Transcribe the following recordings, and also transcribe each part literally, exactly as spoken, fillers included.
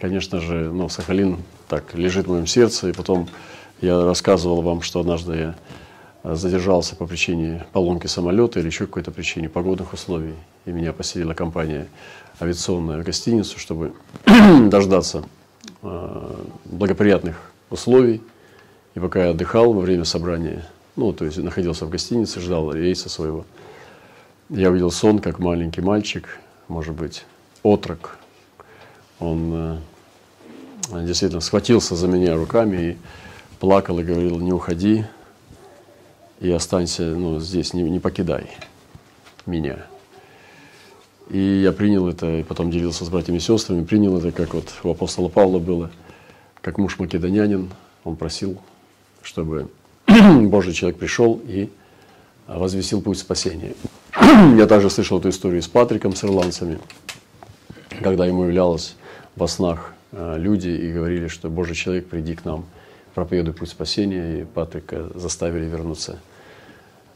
конечно же, ну, Сахалин так лежит в моем сердце. И потом я рассказывал вам, что однажды я задержался по причине поломки самолета или еще какой-то причине погодных условий. И меня поселила компания авиационная в гостиницу, чтобы дождаться благоприятных условий. И пока я отдыхал во время собрания, ну, то есть находился в гостинице, ждал рейса своего, я увидел сон, как маленький мальчик, может быть, отрок, он э, действительно схватился за меня руками и плакал и говорил: не уходи и останься, ну, здесь, не, не покидай меня. И я принял это, и потом делился с братьями и сестрами, принял это, как вот у апостола Павла было, как муж македонянин, он просил, чтобы Божий человек пришел и возвестил путь спасения. Я также слышал эту историю с Патриком, с ирландцами, когда ему являлось во снах люди и говорили, что Божий человек, приди к нам, проповедуй путь спасения, и Патрика заставили вернуться.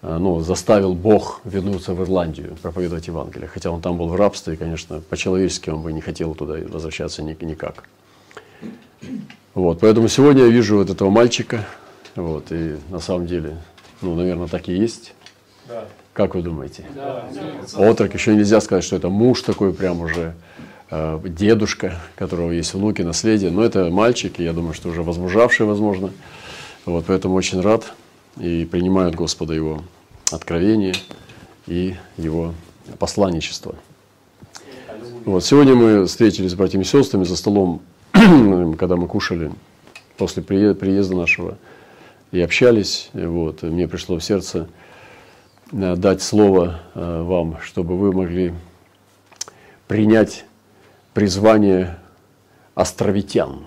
Ну, заставил Бог вернуться в Ирландию, проповедовать Евангелие. Хотя он там был в рабстве, и, конечно, по-человечески он бы не хотел туда возвращаться никак. Вот, поэтому сегодня я вижу вот этого мальчика, вот, и на самом деле, ну, наверное, так и есть. Да. Как вы думаете? Да. Отрок, еще нельзя сказать, что это муж такой прям уже, э, дедушка, у которого есть внуки, наследие, но это мальчик, и я думаю, что уже возмужавший, возможно. Вот, поэтому очень рад. И принимают Господа его откровение и его посланничество. Вот, сегодня мы встретились с братьями и сестрами за столом, когда мы кушали после приезда нашего, и общались. Вот, мне пришло в сердце дать слово вам, чтобы вы могли принять призвание островитян.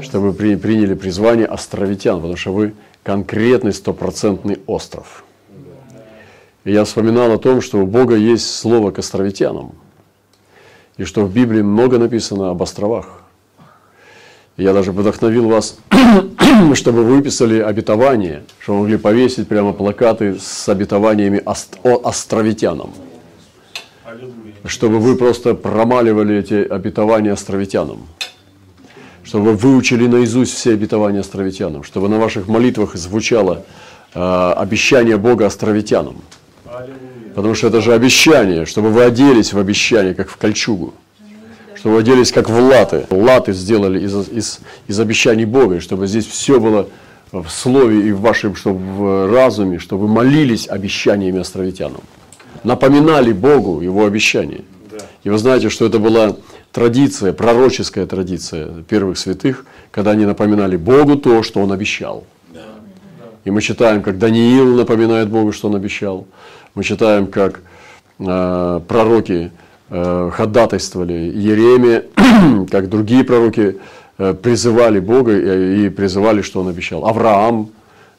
Чтобы при, приняли призвание островитян, потому что вы конкретный стопроцентный остров. И я вспоминал о том, что у Бога есть слово к островитянам, и что в Библии много написано об островах. И я даже вдохновил вас, чтобы вы выписали обетование, чтобы вы могли повесить прямо плакаты с обетованиями ост- островитянам. Чтобы вы просто промаливали эти обетования островитянам. Чтобы вы выучили наизусть все обетования островитянам, чтобы на ваших молитвах звучало э, обещание Бога островитянам. Потому что это же обещание, чтобы вы оделись в обещание, как в кольчугу, чтобы вы оделись, как в латы. Латы сделали из, из, из обещаний Бога, и чтобы здесь все было в слове и в вашем, чтобы в разуме, чтобы вы молились обещаниями островитянам. Напоминали Богу его обещание. И вы знаете, что это была традиция, пророческая традиция первых святых, когда они напоминали Богу то, что Он обещал. И мы читаем, как Даниил напоминает Богу, что он обещал. Мы читаем, как э, пророки э, ходатайствовали, Иеремия, как другие пророки э, призывали Бога и, и призывали, что Он обещал. Авраам,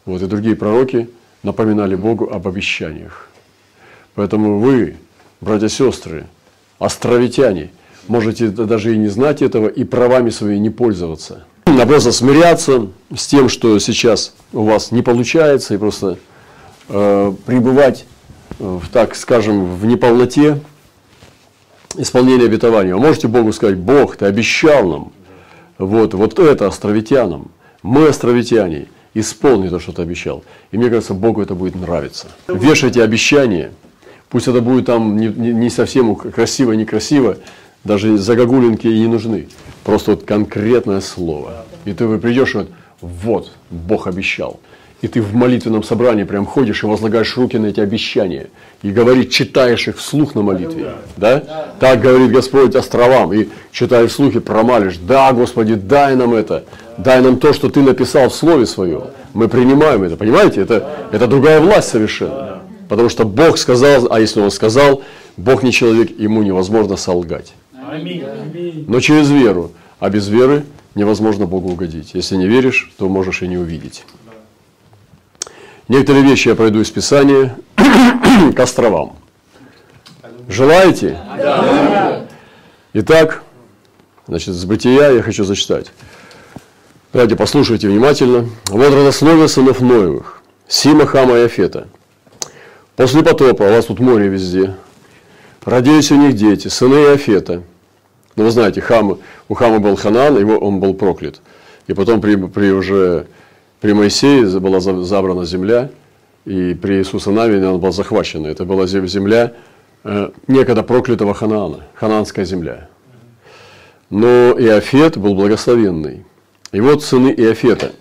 вот, и другие пророки напоминали Богу об обещаниях. Поэтому вы, братья и сестры, островитяне, можете даже и не знать этого, и правами своими не пользоваться. Надо просто смиряться с тем, что сейчас у вас не получается, и просто э, пребывать, э, так скажем, в неполноте исполнения обетования. Вы можете Богу сказать: Бог, Ты обещал нам, вот, вот это островитянам, мы островитяне, исполни то, что Ты обещал. И мне кажется, Богу это будет нравиться. Вешайте обещания. Пусть это будет там не, не совсем красиво, некрасиво, даже загогулинки и не нужны. Просто вот конкретное слово. И ты придешь и вот, вот, Бог обещал. И ты в молитвенном собрании прям ходишь и возлагаешь руки на эти обещания. И говоришь, читаешь их вслух на молитве. Да? Да. Так говорит Господь островам. И читаешь вслух и промалишь. Да, Господи, дай нам это. Дай нам то, что Ты написал в Слове Своем. Мы принимаем это. Понимаете? Это, это другая власть совершенно. Потому что Бог сказал, а если Он сказал, Бог не человек, Ему невозможно солгать. Аминь. Но через веру. А без веры невозможно Богу угодить. Если не веришь, то можешь и не увидеть. Некоторые вещи я пройду из Писания к островам. Желаете? Да. Итак, значит, с Бытия я хочу зачитать. Давайте послушайте внимательно. Вот родословие сынов Ноевых. Сима, Хама и Афета. После потопа, у вас тут море везде, родились у них дети, сыны Иофета, Ну, вы знаете, Хам, у Хама был Ханан, его, он был проклят. И потом при, при, уже, при Моисее была забрана земля, и при Иисуса Навине она была захвачена. Это была земля э, некогда проклятого Ханаана, Хананская земля. Но Иофет был благословенный. И вот сыны Иофета.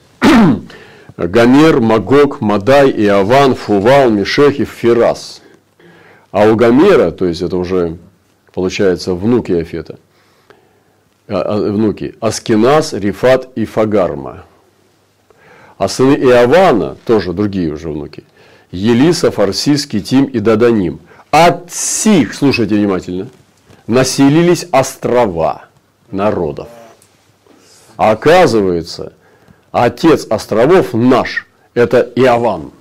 Гомер, Магок, Мадай, Иаван, Фувал, Мишек и Фирас. А у Гомера, то есть это уже, получается, внуки Иофета, внуки Аскинас, Рифат и Фагарма. А сыны Иавана, тоже другие уже внуки, Елиса, Фарсис, Китим и Даданим. От сих, слушайте внимательно, населились острова народов. А оказывается, отец островов наш – это Иаван.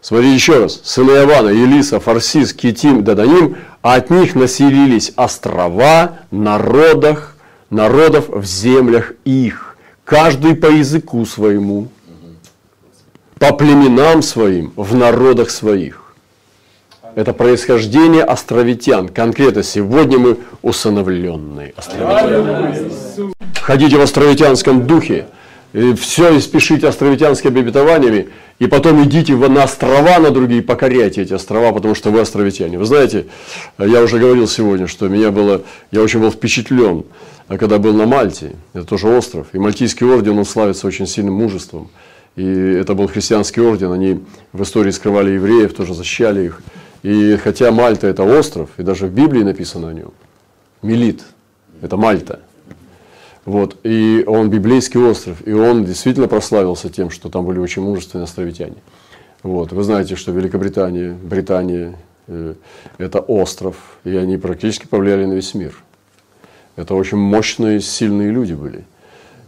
Смотрите еще раз. Сыны Иавана, Елиса, Фарсис, Китим, Даданим, а от них населились острова народах, народов в землях их. Каждый по языку своему, по племенам своим, в народах своих. Это происхождение островитян. Конкретно сегодня мы усыновленные островитяне. Ходите в островитянском духе. И все, и спешите островитянскими обетованиями, и потом идите на острова, на другие, покоряйте эти острова, потому что вы островитяне. Вы знаете, я уже говорил сегодня, что меня было, я очень был впечатлен, когда был на Мальте, это тоже остров, и Мальтийский орден, он славится очень сильным мужеством, и это был христианский орден, они в истории скрывали евреев, тоже защищали их, и хотя Мальта это остров, и даже в Библии написано о нем, Милит, это Мальта. Вот, и он библейский остров, и он действительно прославился тем, что там были очень мужественные островитяне. Вот, вы знаете, что Великобритания, Британия э, – это остров, и они практически повлияли на весь мир. Это очень мощные, сильные люди были.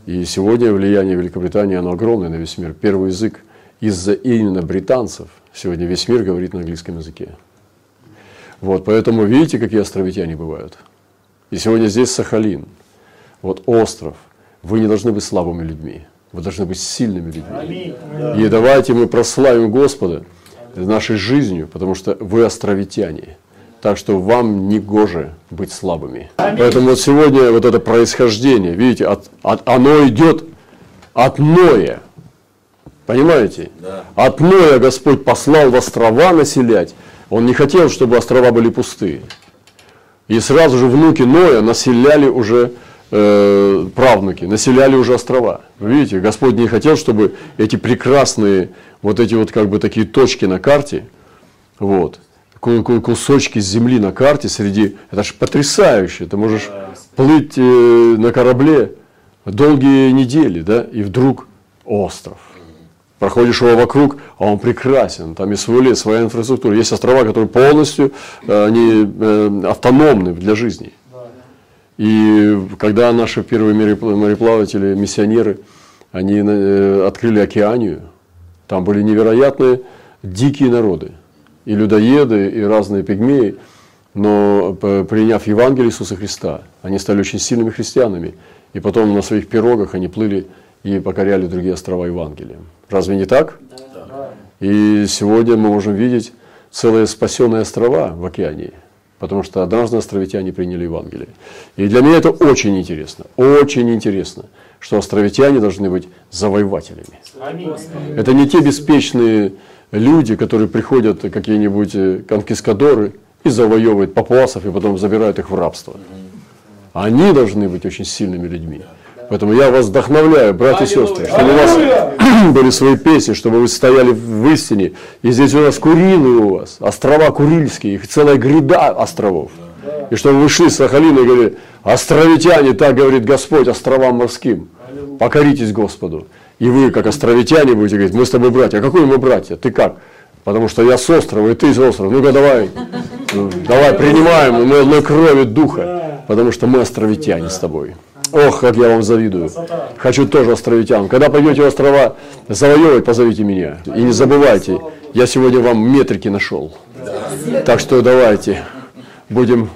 И сегодня влияние Великобритании, оно огромное на весь мир. Первый язык из-за именно британцев сегодня весь мир говорит на английском языке. Вот, поэтому видите, какие островитяне бывают. И сегодня здесь Сахалин. Вот остров. Вы не должны быть слабыми людьми. Вы должны быть сильными людьми. И давайте мы прославим Господа нашей жизнью, потому что вы островитяне. Так что вам не гоже быть слабыми. Поэтому вот сегодня вот это происхождение, видите, от, от, оно идет от Ноя. Понимаете? От Ноя Господь послал в острова населять. Он не хотел, чтобы острова были пустые. И сразу же внуки Ноя населяли уже... правнуки, населяли уже острова. Вы видите, Господь не хотел, чтобы эти прекрасные, вот эти вот как бы такие точки на карте, вот, кусочки земли на карте среди, это же потрясающе, ты можешь плыть на корабле долгие недели, да, и вдруг остров. Проходишь его вокруг, а он прекрасен, там и свой лес, своя инфраструктура. Есть острова, которые полностью, они автономны для жизни. И когда наши первые мореплаватели, миссионеры, они открыли Океанию, там были невероятные дикие народы, и людоеды, и разные пигмеи, но приняв Евангелие Иисуса Христа, они стали очень сильными христианами, и потом на своих пирогах они плыли и покоряли другие острова Евангелием. Разве не так? Да. И сегодня мы можем видеть целые спасенные острова в Океании. Потому что однажды островитяне приняли Евангелие. И для меня это очень интересно. Очень интересно, что островитяне должны быть завоевателями. Аминь. Это не те беспечные люди, которые приходят, какие-нибудь конкискадоры, и завоевывают папуасов, и потом забирают их в рабство. Они должны быть очень сильными людьми. Поэтому я вас вдохновляю, братья и сестры, чтобы у вас были свои песни, чтобы вы стояли в истине. И здесь у нас Курилы у вас, острова Курильские, их целая гряда островов. И чтобы вы шли с Сахалина и говорили, островитяне, так говорит Господь, островам морским, покоритесь Господу. И вы, как островитяне, будете говорить, мы с тобой братья. А какой мы братья? Ты как? Потому что я с острова, и ты с острова. Ну-ка давай, давай принимаем, мы одной крови духа, потому что мы островитяне с тобой. Ох, как я вам завидую. Хочу тоже островитян. Когда пойдете в острова завоевывать, позовите меня. И не забывайте, я сегодня вам метрики нашел. Так что давайте будем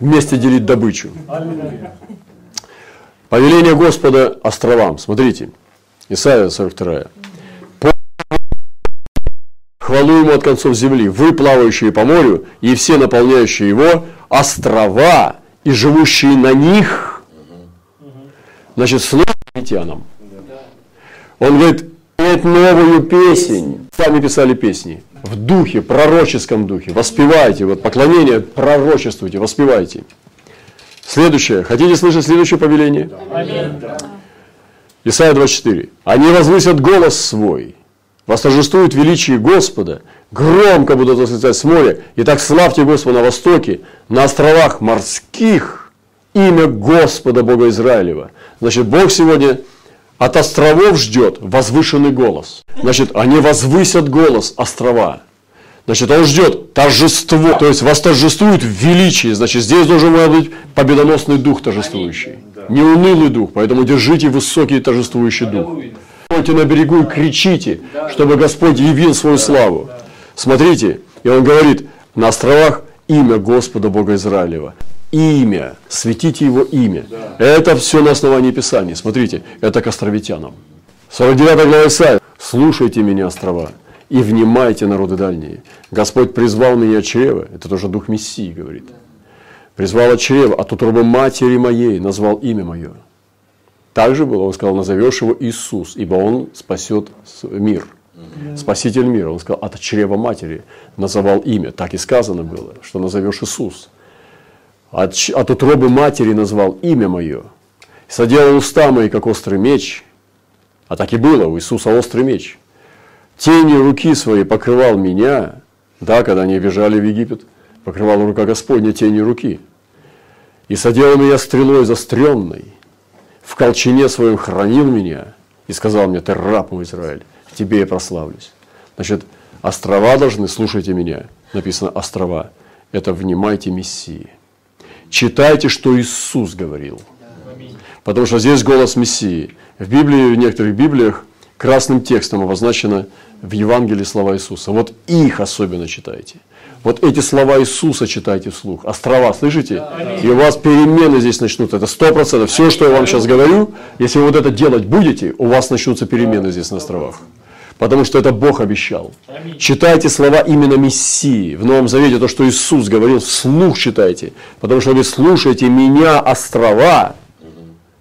вместе делить добычу. Повеление Господа островам. Смотрите. Исаия сорок вторая. Хвалу ему от концов земли, вы, плавающие по морю, и все, наполняющие его, острова, и живущие на них, Значит, служит египтянам. Он говорит, петь новую песнь. Сами писали песни. В духе, пророческом духе. Воспевайте. Вот поклонение, пророчествуйте, воспевайте. Следующее. Хотите слышать следующее повеление? Аминь. Исаия двадцать четыре. Они возвысят голос свой, восторжествуют величие Господа, громко будут восклицать с моря. Итак, славьте Господа на востоке, на островах морских, имя Господа Бога Израилева. Значит, Бог сегодня от островов ждет возвышенный голос. Значит, они возвысят голос острова. Значит, он ждет торжество, то есть восторжествует величие. Значит, здесь должен быть победоносный дух торжествующий. Не унылый дух, поэтому держите высокий торжествующий дух. Стойте на берегу и кричите, чтобы Господь явил свою славу. Смотрите, и он говорит, на островах имя Господа Бога Израилева. Имя, светите его имя. Это все на основании Писания. Смотрите, это к островитянам. сорок девятая глава Исаия. Слушайте меня, острова, и внимайте, народы дальние. Господь призвал меня от чрева, это тоже дух Мессии говорит. Призвал от чрева, от утробы матери моей, назвал имя мое. Также было, он сказал, назовешь его Иисус, ибо он спасет мир. Спаситель мира. Он сказал, от чрева матери называл имя. Так и сказано было, что назовешь Иисус. От, от утробы матери назвал имя мое. Соделал уста мои, как острый меч. А так и было, у Иисуса острый меч. Тенью руки своей покрывал меня. Да, когда они бежали в Египет, покрывала рука Господня тенью руки. И соделал меня стрелой застрёмной. В колчане своем хранил меня. И сказал мне, ты раб мой Израиль, тебе я прославлюсь. Значит, острова должны, слушайте меня. Написано острова. Это внимайте Мессии. Читайте, что Иисус говорил. Потому что здесь голос Мессии. В Библии, в некоторых Библиях красным текстом обозначено в Евангелии слова Иисуса. Вот их особенно читайте. Вот эти слова Иисуса читайте вслух. Острова, слышите? И у вас перемены здесь начнутся. Это сто процентов. Все, что я вам сейчас говорю, если вы вот это делать будете, у вас начнутся перемены здесь на островах. Потому что это Бог обещал. Читайте слова именно Мессии. В Новом Завете то, что Иисус говорил, вслух читайте. Потому что вы слушайте меня, острова.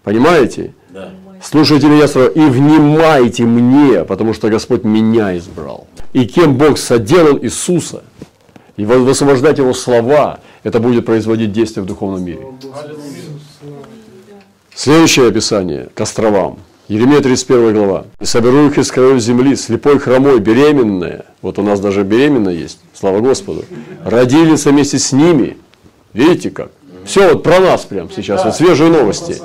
Понимаете? Да. Слушайте меня, острова, и внимайте мне, потому что Господь меня избрал. И кем Бог соделал Иисуса, и высвобождать его слова, это будет производить действие в духовном мире. Следующее описание к островам. Иеремия тридцать первая глава. «И соберу их из краев земли, слепой, хромой, беременная». Вот у нас даже беременная есть, слава Господу. «Родились вместе с ними». Видите как? Все вот про нас прямо сейчас, вот свежие новости.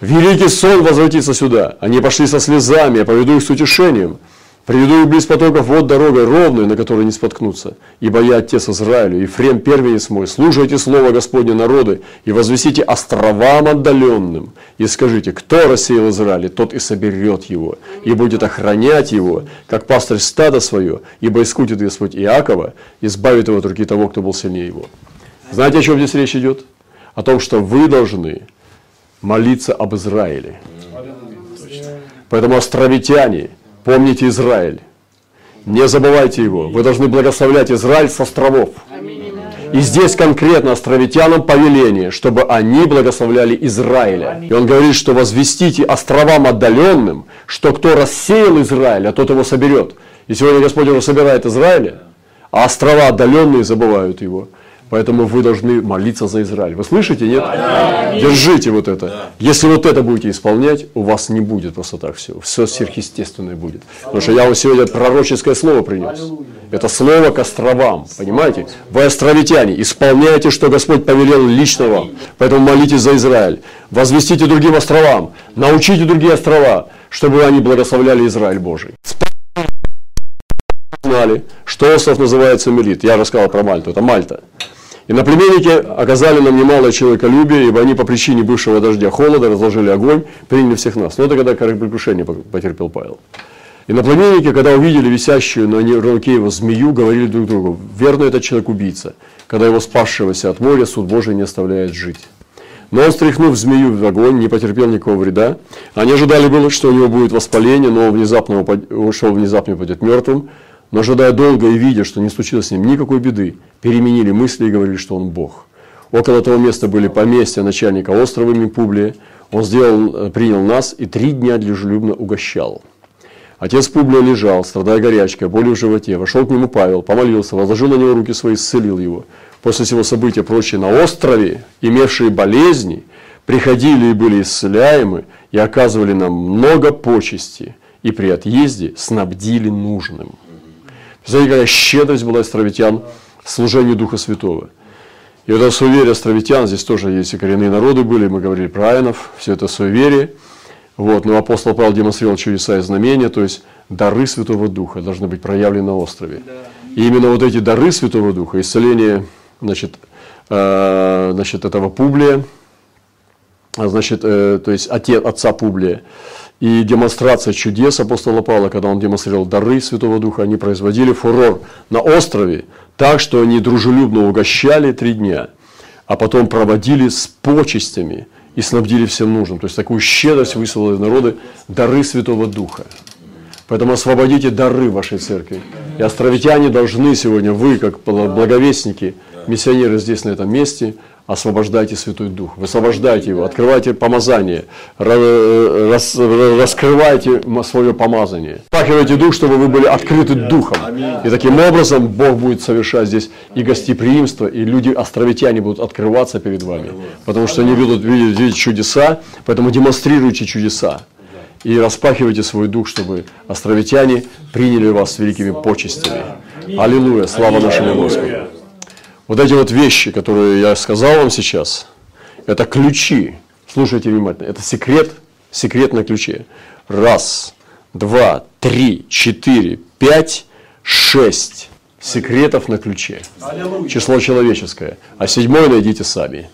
«Великий сон возвратится сюда. Они пошли со слезами, я поведу их с утешением. Приведу их близ потоков вот дорогой ровную, на которой не споткнутся. Ибо я отец Израилю, Ефрем первенец мой. Слушайте слово Господне народы и возвестите островам отдаленным. И скажите, кто рассеял Израиль, тот и соберет его, и будет охранять его, как пастырь стада свое, ибо искутит Господь Иакова, избавит его от руки того, кто был сильнее его». Знаете, о чем здесь речь идет? О том, что вы должны молиться об Израиле. Поэтому островитяне, помните Израиль. Не забывайте его. Вы должны благословлять Израиль с островов. И здесь конкретно островитянам повеление, чтобы они благословляли Израиля. И он говорит, что возвестите островам отдаленным, что кто рассеял Израиль, а тот его соберет. И сегодня Господь уже собирает Израиля, а острова отдаленные забывают его. Поэтому вы должны молиться за Израиль. Вы слышите, нет? Да. Держите вот это. Да. Если вот это будете исполнять, у вас не будет просто так все. Все сверхъестественное будет. Потому что я вам сегодня пророческое слово принес. Это слово к островам. Понимаете? Вы островитяне. Исполняйте, что Господь повелел лично вам. Поэтому молитесь за Израиль. Возвестите другим островам. Научите другие острова, чтобы они благословляли Израиль Божий. Знали, что остров называется Мелит. Я рассказал про Мальту. Это Мальта. И иноплеменники оказали нам немалое человеколюбие, ибо они по причине бывшего дождя холода разложили огонь, приняли всех нас. Но это когда кораблекрушение потерпел Павел. И иноплеменники, когда увидели висящую на руке его змею, говорили друг другу, верно, этот человек убийца, когда его спасшегося от моря суд Божий не оставляет жить. Но он, стряхнув змею в огонь, не потерпел никакого вреда. Они ожидали было, что у него будет воспаление, но он внезапно упадет мертвым. Но, ожидая долго и видя, что не случилось с ним никакой беды, переменили мысли и говорили, что он Бог. Около того места были поместья начальника острова Мимпублия. Он сделал, принял нас и три дня дружелюбно угощал. Отец Публия лежал, страдая горячкой, болью в животе. Вошел к нему Павел, помолился, возложил на него руки свои, исцелил его. После сего события прочие на острове, имевшие болезни, приходили и были исцеляемы, и оказывали нам много почести, и при отъезде снабдили нужным. Представляете, какая щедрость была островитян в служении Духа Святого. И вот это суеверие островитян, здесь тоже есть и коренные народы были, мы говорили про айнов, все это суеверие. Вот, но апостол Павел демонстрировал чудеса и знамения, то есть дары Святого Духа должны быть проявлены на острове. И именно вот эти дары Святого Духа, исцеление значит, э, значит, этого Публия, значит, э, то есть отец, отца Публия, и демонстрация чудес апостола Павла, когда он демонстрировал дары Святого Духа, они производили фурор на острове, так что они дружелюбно угощали три дня, а потом проводили с почестями и снабдили всем нужным. То есть такую щедрость выслали народы дары Святого Духа. Поэтому освободите дары вашей церкви. И островитяне должны сегодня, вы как благовестники, миссионеры здесь на этом месте, освобождайте Святой Дух, высвобождайте Его, открывайте помазание, рас, раскрывайте свое помазание. Пахивайте Дух, чтобы вы были открыты Духом. И таким образом Бог будет совершать здесь и гостеприимство, и люди, островитяне, будут открываться перед вами. Потому что они будут видеть чудеса, поэтому демонстрируйте чудеса. И распахивайте свой дух, чтобы островитяне приняли вас с великими почестями. Аллилуйя, слава нашему Господу. Вот эти вот вещи, которые я сказал вам сейчас, это ключи. Слушайте внимательно. Это секрет, секрет на ключе. Раз, два, три, четыре, пять, шесть секретов на ключе. Число человеческое. А седьмое найдите сами.